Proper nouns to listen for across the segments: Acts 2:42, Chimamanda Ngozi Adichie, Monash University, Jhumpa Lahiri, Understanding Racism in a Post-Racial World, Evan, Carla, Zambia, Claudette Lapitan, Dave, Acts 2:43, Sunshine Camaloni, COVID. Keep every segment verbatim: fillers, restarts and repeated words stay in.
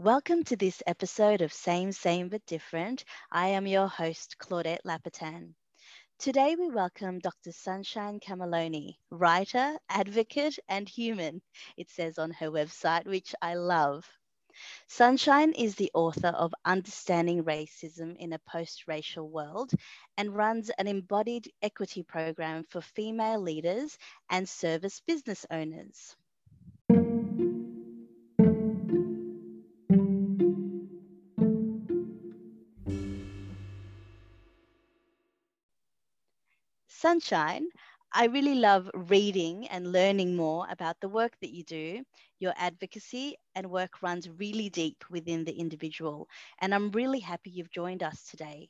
Welcome to this episode of Same, Same But Different. I am your host, Claudette Lapitan. Today we welcome Doctor Sunshine Camaloni, writer, advocate, and human, it says on her website, which I love. Sunshine is the author of Understanding Racism in a Post-Racial World and runs an embodied equity program for female leaders and service business owners. Sunshine, I really love reading and learning more about the work that you do. Your advocacy and work runs really deep within the individual, and I'm really happy you've joined us today.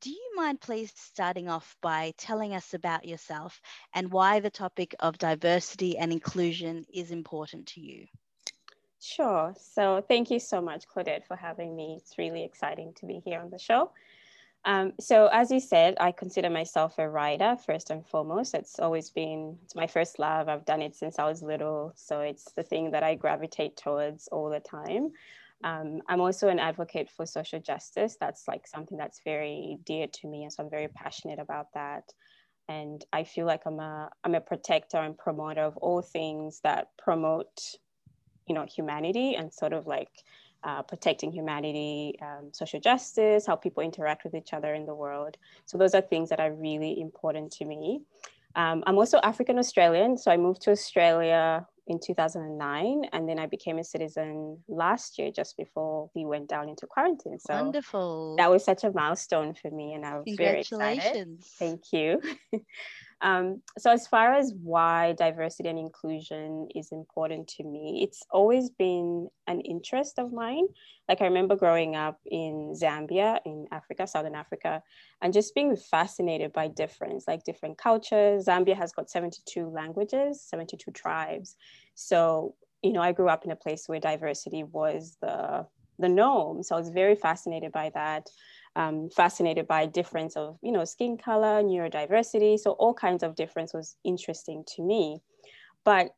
Do you mind please starting off by telling us about yourself and why the topic of diversity and inclusion is important to you? Sure. So thank you so much, Claudette, for having me. It's really exciting to be here on the show. Um, so as you said, I consider myself a writer first and foremost. It's always been, it's my first love. I've done it since I was little. So it's the thing that I gravitate towards all the time. Um, I'm also an advocate for social justice. That's like something that's very dear to me. And so I'm very passionate about that. And I feel like I'm a, I'm a protector and promoter of all things that promote, you know, humanity and sort of like Uh, protecting humanity, um, social justice, how people interact with each other in the world. So those are things that are really important to me. Um, I'm also African Australian. So I moved to Australia in two thousand nine, and then I became a citizen last year, just before we went down into quarantine. So wonderful. That was such a milestone for me, and I was very excited. Congratulations. Thank you. Um, so as far as why diversity and inclusion is important to me, it's always been an interest of mine. Like I remember growing up in Zambia, in Africa, Southern Africa, and just being fascinated by difference, like different cultures. Zambia has got seventy-two languages, seventy-two tribes. So, you know, I grew up in a place where diversity was the, the norm. So I was very fascinated by that. Um, fascinated by difference of, you know, skin color, neurodiversity. So all kinds of difference was interesting to me. But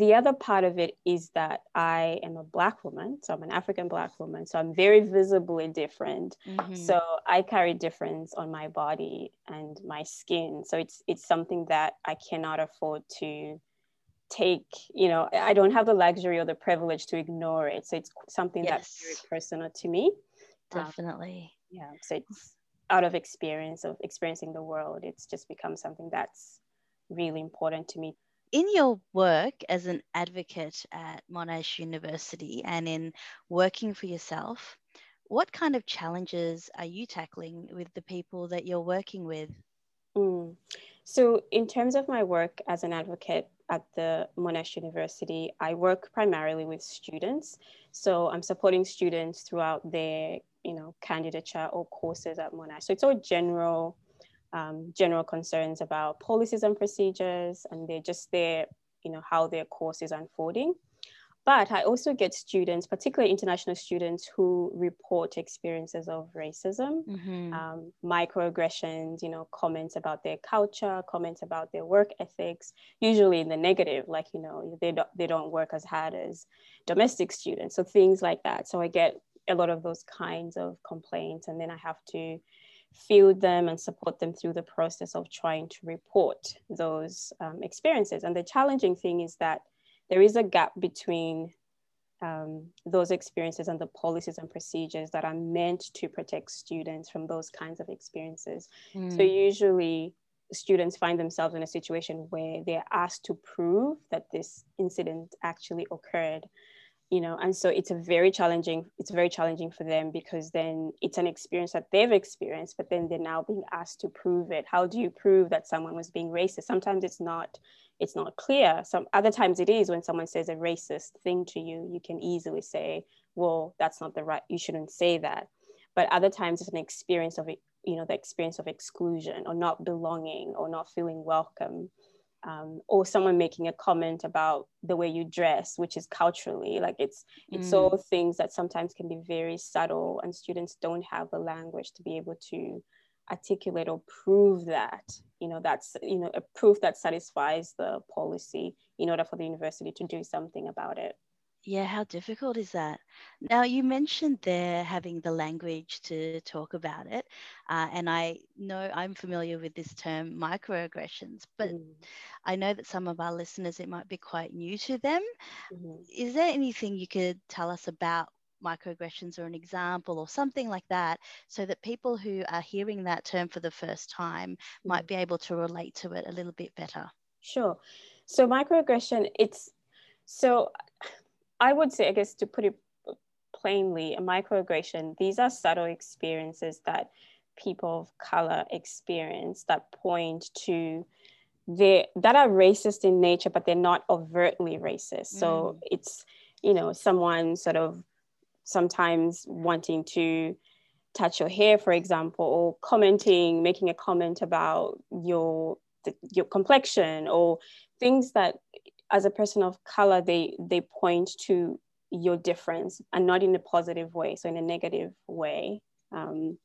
the other part of it is that I am a Black woman. So I'm an African Black woman. So I'm very visibly different. Mm-hmm. So I carry difference on my body and my skin. So it's it's something that I cannot afford to take, you know, I don't have the luxury or the privilege to ignore it. So it's something yes. that's very personal to me. Definitely. Um, Yeah, so it's out of experience of experiencing the world. It's just become something that's really important to me. In your work as an advocate at Monash University and in working for yourself, what kind of challenges are you tackling with the people that you're working with? Mm. So in terms of my work as an advocate at the Monash University, I work primarily with students. So I'm supporting students throughout their you know, candidature or courses at Monash. So it's all general, um, general concerns about policies and procedures, and they're just their, you know, how their course is unfolding. But I also get students, particularly international students, who report experiences of racism, mm-hmm. um, microaggressions, you know, comments about their culture, comments about their work ethics, usually in the negative, like, you know, they don't, they don't work as hard as domestic students. So things like that. So I get a lot of those kinds of complaints, and then I have to field them and support them through the process of trying to report those um, experiences. And the challenging thing is that there is a gap between um, those experiences and the policies and procedures that are meant to protect students from those kinds of experiences. Mm. So usually students find themselves in a situation where they're asked to prove that this incident actually occurred. You know, and so it's a very challenging, it's very challenging for them, because then it's an experience that they've experienced, but then they're now being asked to prove it. How do you prove that someone was being racist? Sometimes it's not, it's not clear. Some other times it is. When someone says a racist thing to you, you can easily say, well, that's not the right, you shouldn't say that. But other times it's an experience of, you know, the experience of exclusion or not belonging or not feeling welcome. Um, or someone making a comment about the way you dress, which is culturally, like it's it's mm. all things that sometimes can be very subtle, and students don't have the language to be able to articulate or prove that, you know, that's, you know, a proof that satisfies the policy in order for the university to do something about it. Yeah, how difficult is that? Now, you mentioned there having the language to talk about it. Uh, and I know I'm familiar with this term microaggressions, but mm. I know that some of our listeners, it might be quite new to them. Mm-hmm. Is there anything you could tell us about microaggressions or an example or something like that, so that people who are hearing that term for the first time mm. might be able to relate to it a little bit better? Sure. So microaggression, it's so... I would say, I guess, to put it plainly, a microaggression, these are subtle experiences that people of color experience that point to their, that are racist in nature, but they're not overtly racist. Mm. So it's, you know, someone sort of sometimes wanting to touch your hair, for example, or commenting, making a comment about your, your complexion, or things that, as a person of color, they they point to your difference, and not in a positive way, so in a negative way. Um,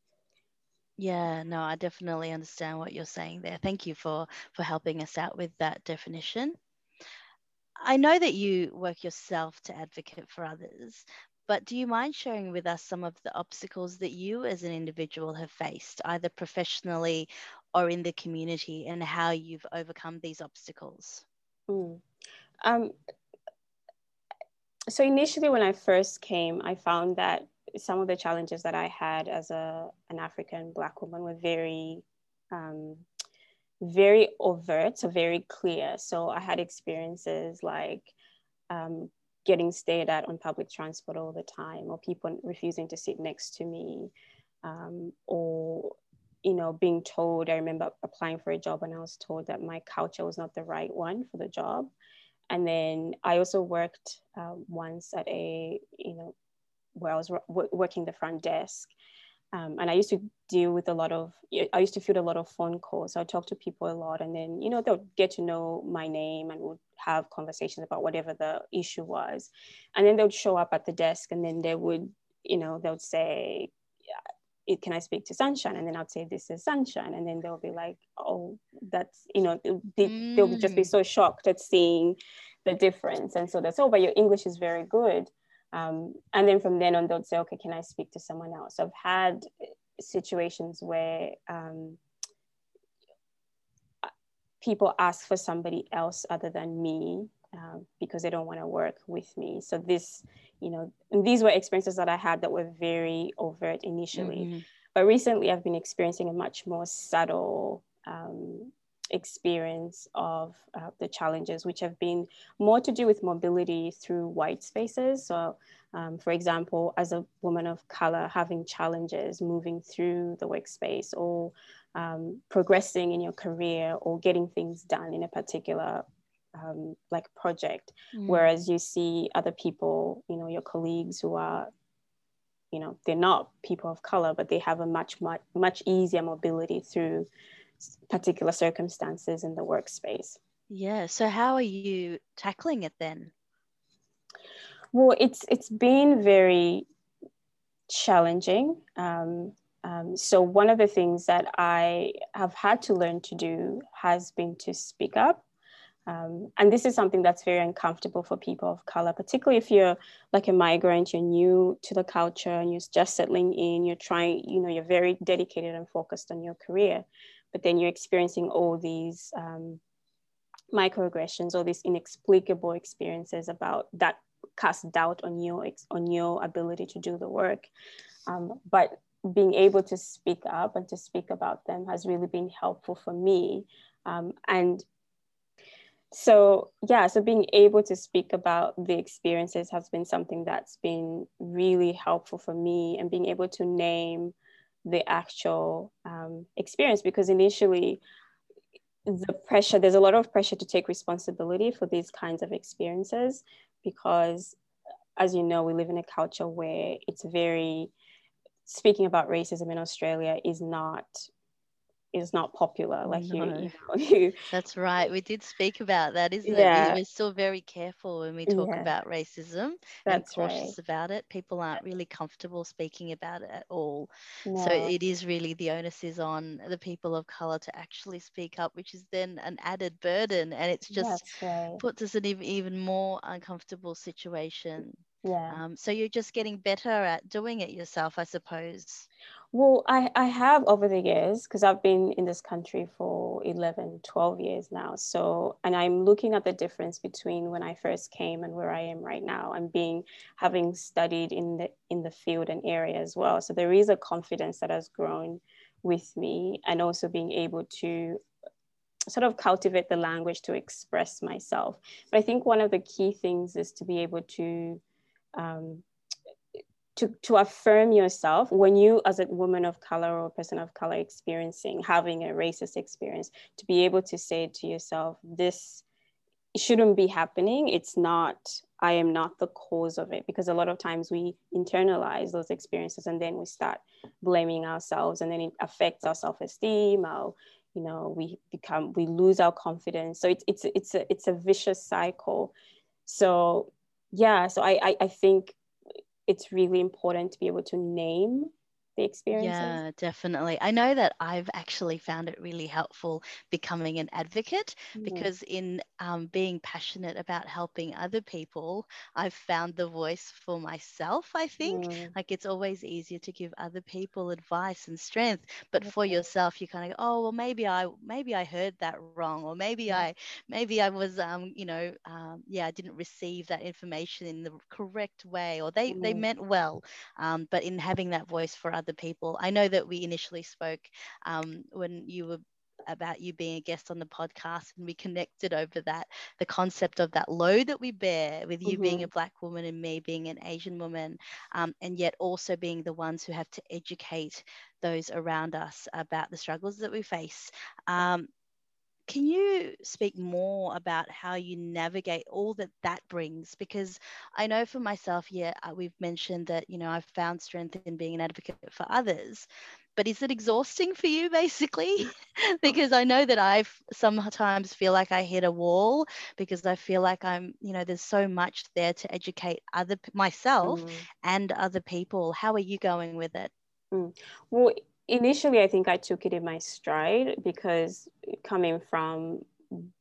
yeah, no, I definitely understand what you're saying there. Thank you for, for helping us out with that definition. I know that you work yourself to advocate for others, but do you mind sharing with us some of the obstacles that you as an individual have faced, either professionally or in the community, and how you've overcome these obstacles? Mm. Um, so initially, when I first came, I found that some of the challenges that I had as a, an African Black woman were very, um, very overt, so very clear. So I had experiences like um, getting stared at on public transport all the time, or people refusing to sit next to me, um, or you know, being told, I remember applying for a job and I was told that my culture was not the right one for the job. And then I also worked uh, once at a, you know, where I was w- working the front desk. Um, and I used to deal with a lot of, I used to field a lot of phone calls. So I talked to people a lot, and then, you know, they'll get to know my name and we'll have conversations about whatever the issue was. And then they would show up at the desk, and then they would, you know, they would say, yeah, It, can I speak to Sunshine? And then I'd say, this is Sunshine. And then they'll be like, oh, that's, you know, they, mm. they'll just be so shocked at seeing the difference. And so that's, oh, but your English is very good. Um, and then from then on, they'll say, okay, can I speak to someone else? I've had situations where um, people ask for somebody else other than me um, because they don't want to work with me. So this, you know, these were experiences that I had that were very overt initially. Mm-hmm. But recently I've been experiencing a much more subtle um, experience of uh, the challenges, which have been more to do with mobility through white spaces. So, um, for example, as a woman of color, having challenges moving through the workspace, or um, progressing in your career, or getting things done in a particular Um, like project, mm. whereas you see other people, you know, your colleagues who are, you know, they're not people of color, but they have a much, much, much easier mobility through particular circumstances in the workspace. Yeah. So how are you tackling it then? Well, it's it's been very challenging. Um, um, so one of the things that I have had to learn to do has been to speak up. Um, and this is something that's very uncomfortable for people of color, particularly if you're like a migrant, you're new to the culture and you're just settling in, you're trying, you know, you're very dedicated and focused on your career, but then you're experiencing all these um, microaggressions, all these inexplicable experiences about that cast doubt on your, on your ability to do the work. Um, but being able to speak up and to speak about them has really been helpful for me. Um, and So, yeah, so being able to speak about the experiences has been something that's been really helpful for me, and being able to name the actual um, experience, because initially the pressure, there's a lot of pressure to take responsibility for these kinds of experiences, because as you know, we live in a culture where it's very, speaking about racism in Australia is not is not popular. Like no. you, you, know, you. That's right. We did speak about that, isn't yeah. it? We're still very careful when we talk yeah. about racism That's and cautious right. about it. People aren't really comfortable speaking about it at all. No. So it is really, the onus is on the people of colour to actually speak up, which is then an added burden, and it's just right. puts us in an even more uncomfortable situation. Yeah. Um, so you're just getting better at doing it yourself, I suppose. Well, I, I have over the years, because I've been in this country for eleven, twelve years now. So, and I'm looking at the difference between when I first came and where I am right now, and being, having studied in the, in the field and area as well. So there is a confidence that has grown with me, and also being able to sort of cultivate the language to express myself. But I think one of the key things is to be able to Um, to, to affirm yourself when you, as a woman of color or a person of color experiencing, having a racist experience, to be able to say to yourself, this shouldn't be happening. It's not, I am not the cause of it. Because a lot of times we internalize those experiences, and then we start blaming ourselves, and then it affects our self-esteem, our, you know, we become, we lose our confidence. So it's, it's, it's a, it's a vicious cycle. So yeah, so I, I, I think it's really important to be able to name the experiences. Yeah, definitely. I know that I've actually found it really helpful becoming an advocate, mm. because in um, being passionate about helping other people, I've found the voice for myself, I think. Mm. Like, it's always easier to give other people advice and strength, but okay. for yourself, you kind of go, oh, well, maybe I maybe I heard that wrong, or maybe yeah. I maybe I was, um, you know, um, yeah, I didn't receive that information in the correct way, or they, mm. they meant well. Um, but in having that voice for others, the people. I know that we initially spoke um, when you were about you being a guest on the podcast, and we connected over that, the concept of that load that we bear, with you mm-hmm. being a Black woman and me being an Asian woman, um, and yet also being the ones who have to educate those around us about the struggles that we face. Um, Can you speak more about how you navigate all that that brings? Because I know for myself, yeah, we've mentioned that, you know, I've found strength in being an advocate for others, but is it exhausting for you, basically? Because I know that I sometimes feel like I hit a wall, because I feel like I'm, you know, there's so much there to educate other myself mm. and other people. How are you going with it? Mm. Well, initially, I think I took it in my stride, because coming from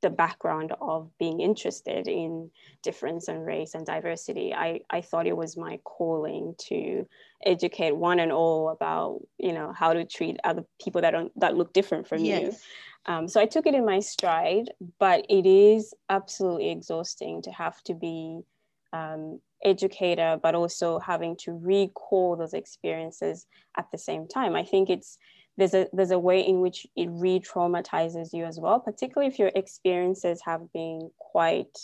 the background of being interested in difference and race and diversity, I, I thought it was my calling to educate one and all about, you know, how to treat other people that don't, that look different from yes. you. Um, so I took it in my stride, but it is absolutely exhausting to have to be um, educator, but also having to recall those experiences at the same time. I think it's there's a there's a way in which it re-traumatizes you as well, particularly if your experiences have been quite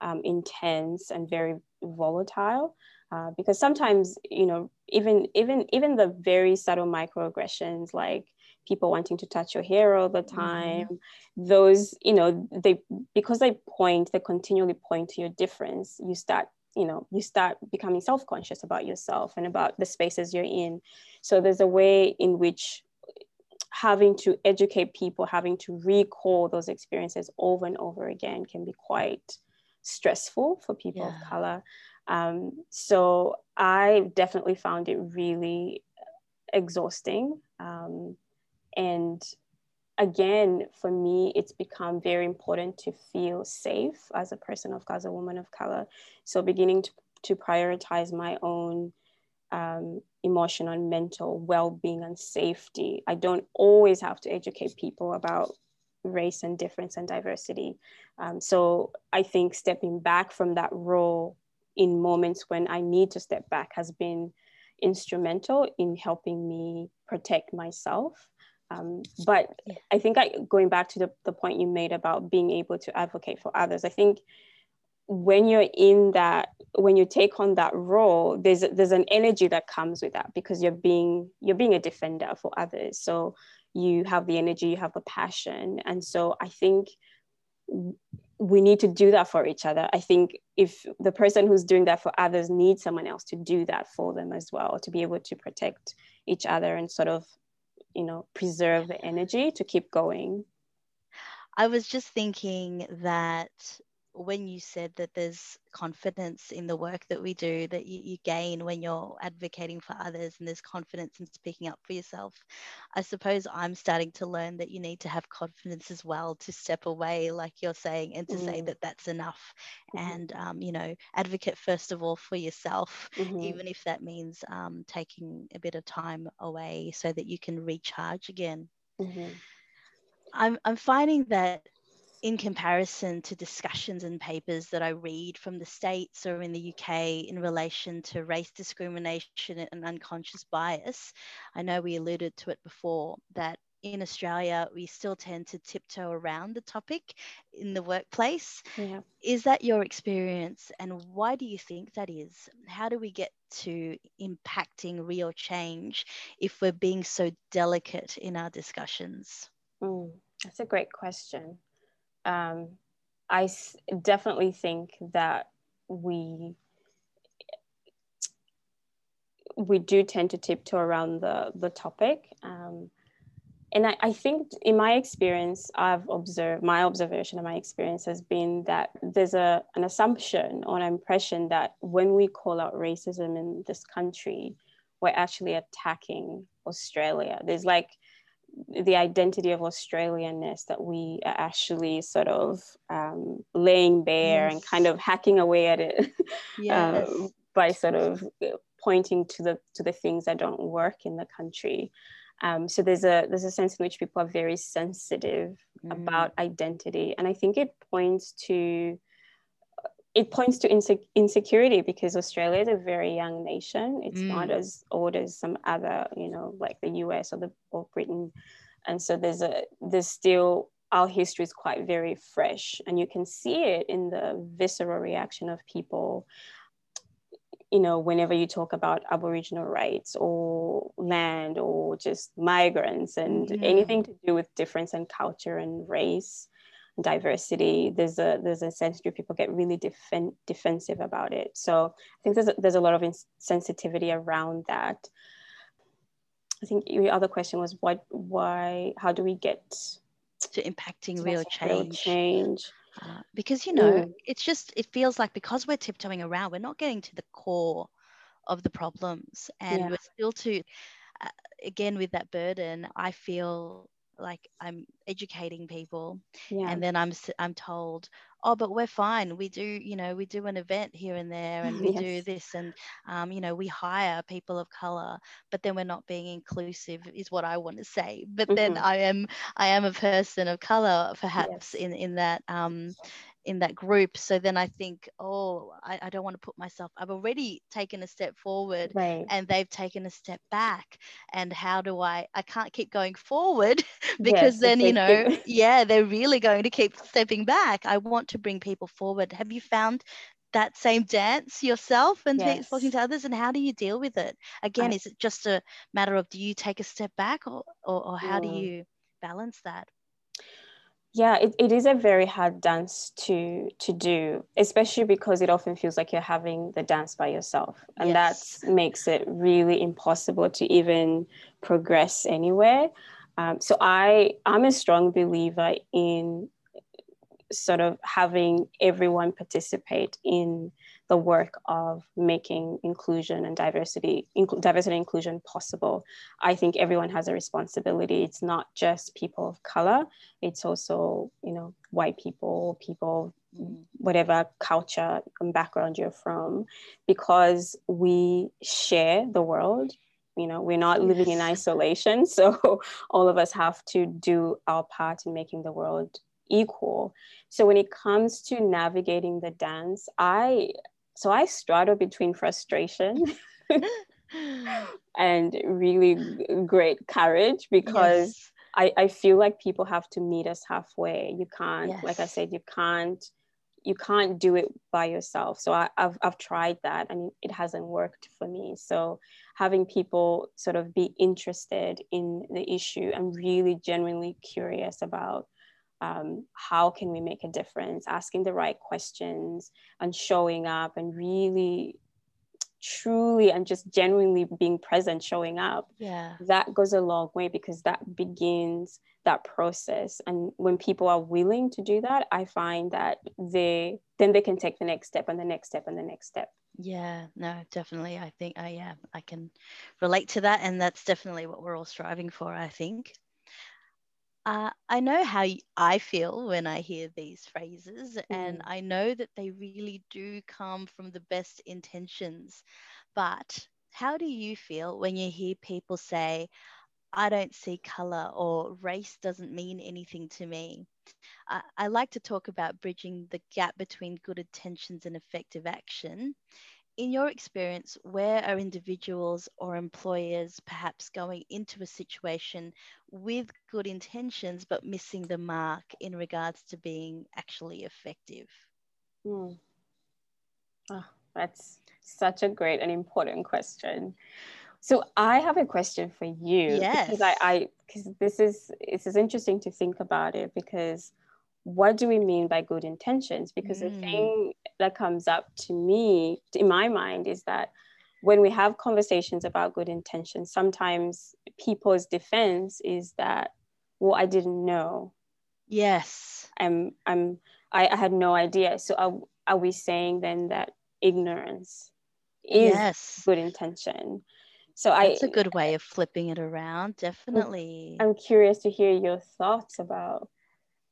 um, intense and very volatile, uh, because sometimes, you know, even even even the very subtle microaggressions, like people wanting to touch your hair all the time, mm-hmm. those, you know, they because they point they continually point to your difference, you start you know, you start becoming self-conscious about yourself and about the spaces you're in. So there's a way in which having to educate people, having to recall those experiences over and over again can be quite stressful for people yeah. of color. Um, so I definitely found it really exhausting. Um, and again, for me, it's become very important to feel safe as a person of color, as a woman of color. So beginning to, to prioritize my own um, emotional and mental well-being and safety. I don't always have to educate people about race and difference and diversity. Um, so I think stepping back from that role in moments when I need to step back has been instrumental in helping me protect myself. Um, but yeah. I think I, going back to the, the point you made about being able to advocate for others, I think when you're in that, when you take on that role, there's there's an energy that comes with that, because you're being you're being a defender for others. So you have the energy, you have the passion, and so I think we need to do that for each other. I think if the person who's doing that for others needs someone else to do that for them as well, to be able to protect each other and sort of you know, preserve the energy to keep going? I was just thinking that when you said that there's confidence in the work that we do, that you, you gain when you're advocating for others, and there's confidence in speaking up for yourself, I suppose I'm starting to learn that you need to have confidence as well to step away, like you're saying, and to mm. say that that's enough. Mm-hmm. And, um, you know, advocate first of all for yourself, mm-hmm. even if that means um, taking a bit of time away so that you can recharge again. Mm-hmm. I'm, I'm finding that in comparison to discussions and papers that I read from the States or in the U K in relation to race discrimination and unconscious bias, I know we alluded to it before, that in Australia, we still tend to tiptoe around the topic in the workplace. Yeah. Is that your experience, and why do you think that is? How do we get to impacting real change if we're being so delicate in our discussions? Mm, that's a great question. Um, I s- definitely think that we we do tend to tiptoe around the, the topic. Um, and I, I think in my experience, I've observed, my observation and my experience has been that there's a, an assumption or an impression that when we call out racism in this country, we're actually attacking Australia. There's like the identity of Australianness that we are actually sort of um, laying bare, yes. and kind of hacking away at it, yes. um, by sort of pointing to the to the things that don't work in the country. Um, so there's a there's a sense in which people are very sensitive mm. about identity, and I think it points to it points to inse- insecurity because Australia is a very young nation. It's mm. not as old as some other, you know, like the U S or the or Britain. And so there's a there's still, our history is quite very fresh, and you can see it in the visceral reaction of people, you know, whenever you talk about Aboriginal rights or land or just migrants and mm. anything to do with difference and culture and race, diversity, there's a there's a sense that people get really defen- defensive about it. So I think there's a, there's a lot of ins- sensitivity around that. I think your other question was what, why, how do we get to impacting real change? Real change. Uh, because you know, mm. it's just it feels like because we're tiptoeing around, we're not getting to the core of the problems, and yeah. we're still too uh, again with that burden. I feel like I'm educating people, yeah. and then I'm I'm told, oh, but we're fine. We do, you know, we do an event here and there, and we yes. do this, and um, you know, we hire people of color, but then we're not being inclusive, is what I want to say. But mm-hmm. then I am I am a person of color, perhaps yes. in in that um, in that group. So then I think, oh, I, I don't want to put myself. I've already taken a step forward, right. and they've taken a step back. And how do I? I can't keep going forward because yes, then you know, do. yeah, they're really going to keep stepping back. I want to bring people forward. Have you found that same dance yourself and yes. talking to others, and how do you deal with it? Again, I, is it just a matter of do you take a step back, or or, or how yeah. do you balance that? Yeah, it, it is a very hard dance to to do, especially because it often feels like you're having the dance by yourself, and yes. that makes it really impossible to even progress anywhere. Um, so I I'm a strong believer in sort of having everyone participate in the work of making inclusion and diversity, inc- diversity and inclusion possible. I think everyone has a responsibility. It's not just people of color. It's also, you know, white people, people, whatever culture and background you're from, because we share the world. You know, we're not living in isolation. So all of us have to do our part in making the world equal. So when it comes to navigating the dance, I so I straddle between frustration and really great courage, because yes. I, I feel like people have to meet us halfway. You can't, yes. like I said, you can't you can't do it by yourself. So I, I've I've tried that, and it hasn't worked for me. So having people sort of be interested in the issue and really genuinely curious about Um, how can we make a difference, asking the right questions and showing up and really truly and just genuinely being present, showing up, yeah, that goes a long way, because that begins that process. And when people are willing to do that, I find that they then they can take the next step and the next step and the next step. Yeah, no, definitely. I think I yeah, I can relate to that, and that's definitely what we're all striving for, I think. Uh, I know how I feel when I hear these phrases, mm. and I know that they really do come from the best intentions. But how do you feel when you hear people say, I don't see colour, or race doesn't mean anything to me? I, I like to talk about bridging the gap between good intentions and effective action. In your experience, where are individuals or employers perhaps going into a situation with good intentions but missing the mark in regards to being actually effective? Mm. Oh, that's such a great and important question. So I have a question for you. Yes. Because I, I, because this is, this is interesting to think about it, because what do we mean by good intentions? Because mm. the thing that comes up to me, in my mind, is that when we have conversations about good intentions, sometimes people's defense is that, well, I didn't know. Yes. I'm, I'm, I, I had no idea. So are, are we saying then that ignorance is yes. good intention? So I, that's a good way of flipping it around, definitely. I'm curious to hear your thoughts about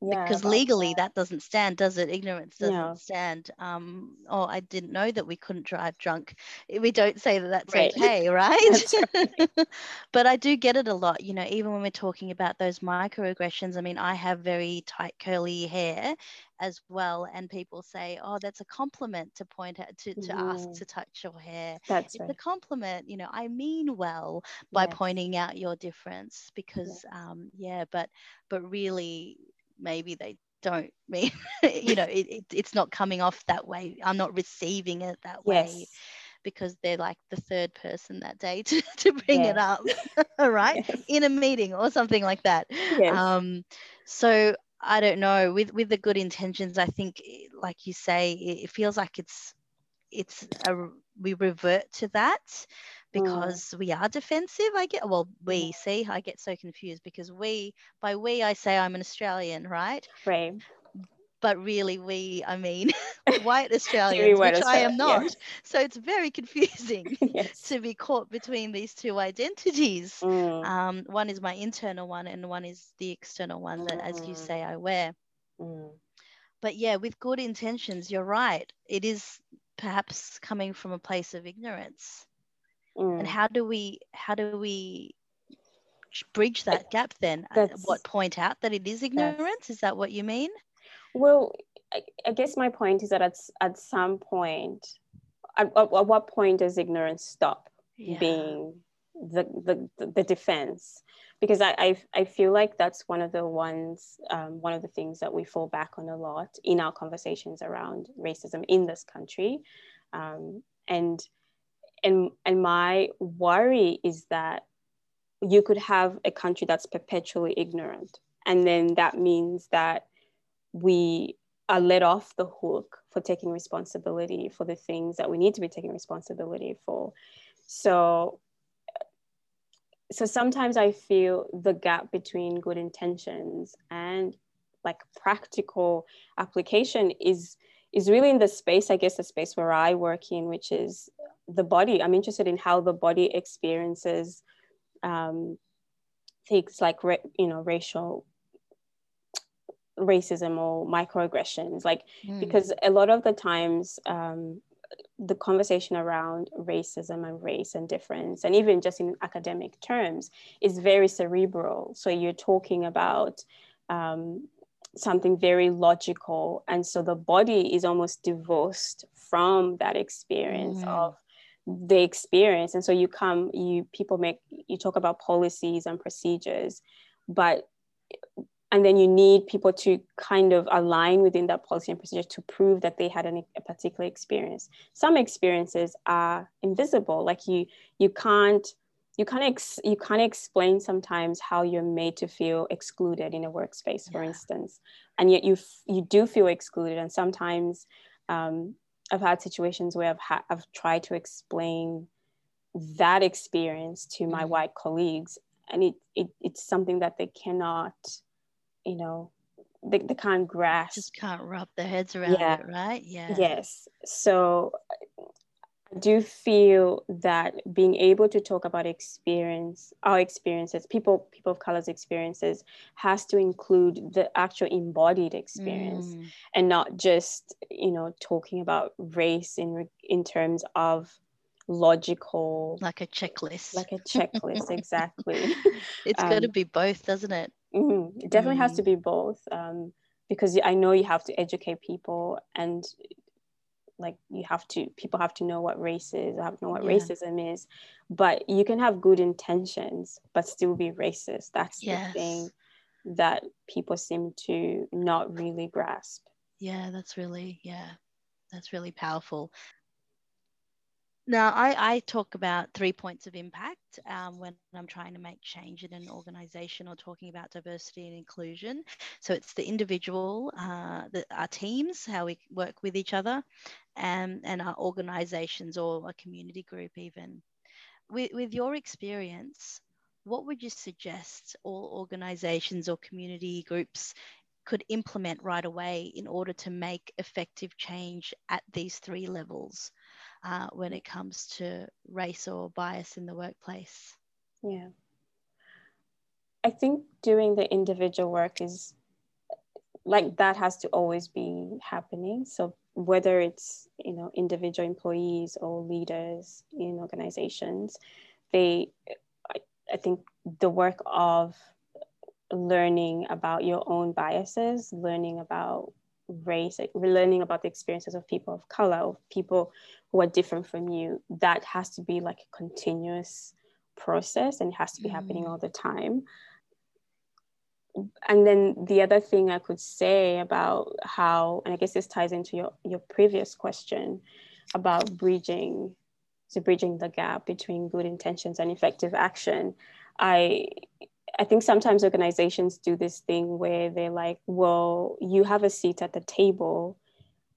Yeah, because legally that. that doesn't stand, does it? Ignorance doesn't yeah. stand. Um, oh, I didn't know that we couldn't drive drunk. We don't say that that's right. okay, right? That's right. But I do get it a lot, you know, even when we're talking about those microaggressions. I mean, I have very tight curly hair as well, and people say, oh, that's a compliment to point out, to, to mm. ask to touch your hair. That's it's right. a compliment, you know, I mean well by yes. pointing out your difference, because, yeah, um, yeah but but really, maybe they don't mean, you know, it, it, it's not coming off that way. I'm not receiving it that yes. way, because they're like the third person that day to, to bring yes. it up, all right, yes. in a meeting or something like that. Yes. Um, so I don't know, with, with the good intentions, I think, like you say, it, it feels like it's, it's a, we revert to that because mm. we are defensive. I get well we see I get so confused because we by we I say I'm an Australian, right right but really we I mean white Australians, which I am not, yes. so it's very confusing yes. to be caught between these two identities. mm. Um, one is my internal one and one is the external one that, mm. as you say, I wear. mm. But yeah, with good intentions, you're right, it is perhaps coming from a place of ignorance. Mm. And how do we how do we bridge that gap then? That's, what point out that it is ignorance? Is that what you mean? Well, I, I guess my point is that at, at some point, at, at, at what point does ignorance stop yeah. being the, the the defense? Because I, I I feel like that's one of the ones um, one of the things that we fall back on a lot in our conversations around racism in this country, um, and. And, and my worry is that you could have a country that's perpetually ignorant. And then that means that we are let off the hook for taking responsibility for the things that we need to be taking responsibility for. So, so sometimes I feel the gap between good intentions and like practical application is, is really in the space, I guess the space where I work in, which is the body. I'm interested in how the body experiences um, things like, re- you know, racial racism or microaggressions. Like, mm. because a lot of the times um, the conversation around racism and race and difference, and even just in academic terms, is very cerebral. So you're talking about um, something very logical. And so the body is almost divorced from that experience mm. of the experience. And so you come, you people make, you talk about policies and procedures, but, and then you need people to kind of align within that policy and procedure to prove that they had an, a particular experience. Some experiences are invisible. Like you, you can't, you can't, ex, you can't explain sometimes how you're made to feel excluded in a workspace, for yeah. instance, and yet you, you do feel excluded. And sometimes, um, I've had situations where I've, ha I've tried to explain that experience to my white colleagues, and it, it it's something that they cannot, you know, they, they can't grasp. Just can't wrap their heads around yeah. it, right? Yeah. Yes. So I do feel that being able to talk about experience, our experiences, people, people of color's experiences, has to include the actual embodied experience mm. and not just, you know, talking about race in, in terms of logical, like a checklist, like a checklist. Exactly. It's um, got to be both, doesn't it? Mm-hmm. It definitely mm. has to be both, um, because I know you have to educate people, and like you have to, people have to know what race is, have to know what yeah. racism is, but you can have good intentions but still be racist. That's yes. the thing that people seem to not really grasp. Yeah, that's really, yeah, that's really powerful. Now, I, I talk about three points of impact um, when I'm trying to make change in an organisation or talking about diversity and inclusion. So it's the individual, uh, the, our teams, how we work with each other, and, and our organisations or a community group even. With, with your experience, what would you suggest all organisations or community groups could implement right away in order to make effective change at these three levels? Uh, when it comes to race or bias in the workplace? Yeah. I think doing the individual work is, like, that has to always be happening. So whether it's, you know, individual employees or leaders in organizations, they, I, I think the work of learning about your own biases, learning about race, like learning about the experiences of people of color, of people who are different from you, that has to be like a continuous process, and it has to be mm. happening all the time. And then the other thing I could say about how, and I guess this ties into your, your previous question about bridging, so bridging the gap between good intentions and effective action, I I think sometimes organizations do this thing where they're like, well, you have a seat at the table,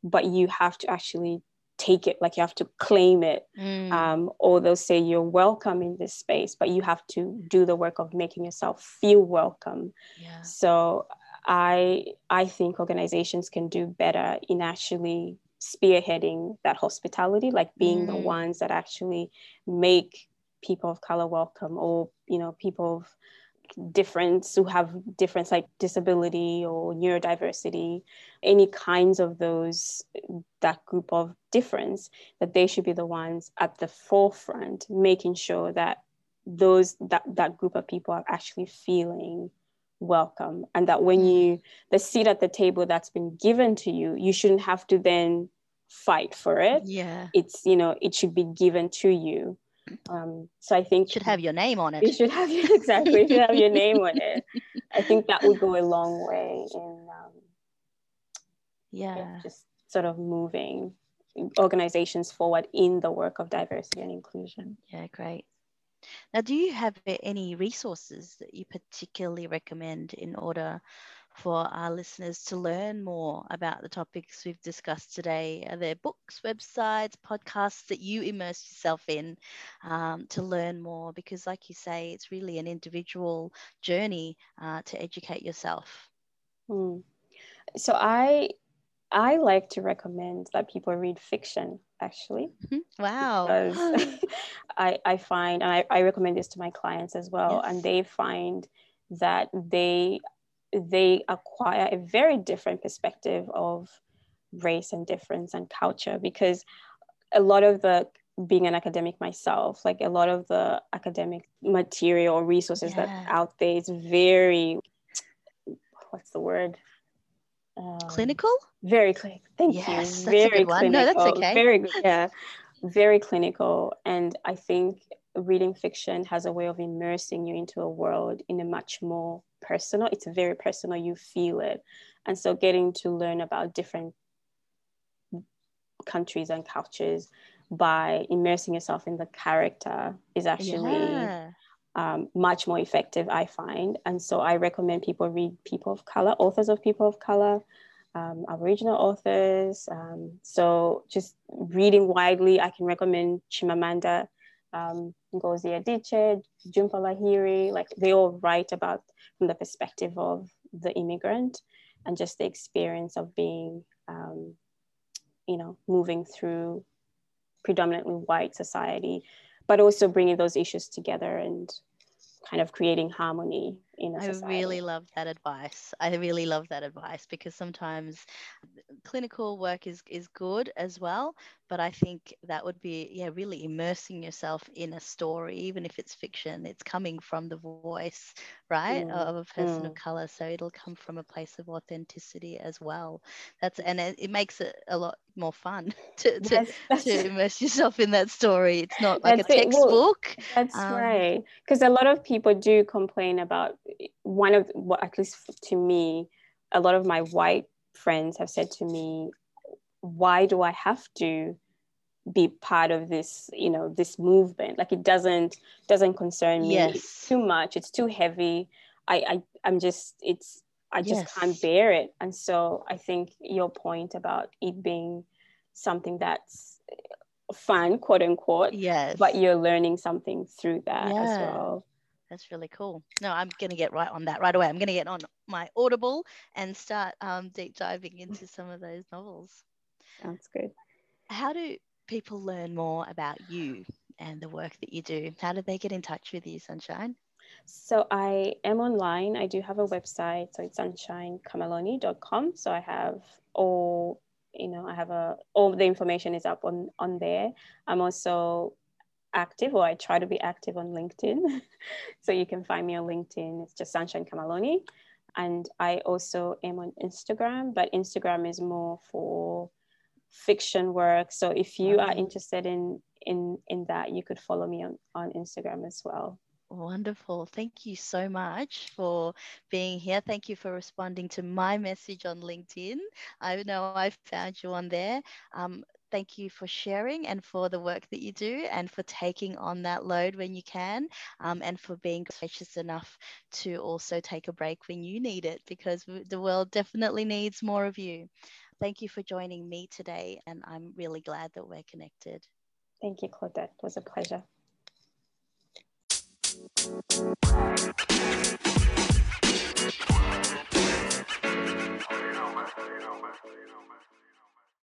but you have to actually take it, like you have to claim it. Mm. Um, or they'll say you're welcome in this space, but you have to do the work of making yourself feel welcome. Yeah. So I, I think organizations can do better in actually spearheading that hospitality, like being mm. the ones that actually make people of color welcome, or, you know, people of difference who have difference, like disability or neurodiversity, any kinds of those, that group of difference, that they should be the ones at the forefront, making sure that those, that that group of people are actually feeling welcome, and that when you, the seat at the table that's been given to you, you shouldn't have to then fight for it. Yeah, it's, you know, it should be given to you. Um, so I think you should have your name on it. You should have exactly. You should have your name on it. I think that would go a long way in, um, yeah, in just sort of moving organizations forward in the work of diversity and inclusion. Yeah, great. Now, do you have any resources that you particularly recommend in order for our listeners to learn more about the topics we've discussed today? Are there books, websites, podcasts that you immerse yourself in um, to learn more? Because like you say, it's really an individual journey uh, to educate yourself. Mm. So I, I like to recommend that people read fiction, actually. Mm-hmm. Wow. Because I, I find, and I, I recommend this to my clients as well, yes. and they find that they they acquire a very different perspective of race and difference and culture, because a lot of the, being an academic myself, like a lot of the academic material or resources yeah. that's out there is very, what's the word? Um, clinical? Very clinical. Thank yes, you. That's very a good clinical. One. No, that's okay. Very, yeah, very clinical. And I think reading fiction has a way of immersing you into a world in a much more personal, it's very personal, you feel it. And so getting to learn about different countries and cultures by immersing yourself in the character is actually yeah. um, much more effective, I find. And so I recommend people read people of color, authors of people of color, um, Aboriginal authors. Um, so just reading widely, I can recommend Chimamanda um, Ngozi Adichie, Jhumpa Lahiri, like they all write about from the perspective of the immigrant and just the experience of being, um, you know, moving through predominantly white society, but also bringing those issues together and kind of creating harmony in a society. I really love that advice. I really love that advice because sometimes clinical work is, is good as well, but I think that would be, yeah, really immersing yourself in a story, even if it's fiction, it's coming from the voice, right, mm. of a person mm. of colour. So it'll come from a place of authenticity as well. That's and it, it makes it a lot more fun to, to, yes, to immerse yourself in that story. It's not like a textbook. Well, that's um, right. Because a lot of people do complain about one of, well, at least to me, a lot of my white friends have said to me, why do I have to be part of this, you know, this movement? Like it doesn't doesn't concern me. Yes. It's too much. It's too heavy. I, I I'm just it's I just yes. can't bear it. And so I think your point about it being something that's fun, quote unquote, yes, but you're learning something through that yeah. as well. That's really cool. No, I'm going to get right on that right away. I'm going to get on my Audible and start um, deep diving into some of those novels. Sounds good. How do people learn more about you and the work that you do? How do they get in touch with you, Sunshine? So I am online. I do have a website. So it's sunshine camaloni dot com. So I have all, you know, I have a, all the information is up on, on there. I'm also active, or I try to be active on LinkedIn. So you can find me on LinkedIn. It's just Sunshine Camaloni. And I also am on Instagram, but Instagram is more for fiction work. So if you are interested in in in that, you could follow me on, on Instagram as well. Wonderful. Thank you so much for being here. Thank you for responding to my message on LinkedIn. I know I found you on there. Um, Thank you for sharing and for the work that you do and for taking on that load when you can, um, and for being gracious enough to also take a break when you need it, because the world definitely needs more of you. Thank you for joining me today, and I'm really glad that we're connected. Thank you, Claudette. It was a pleasure.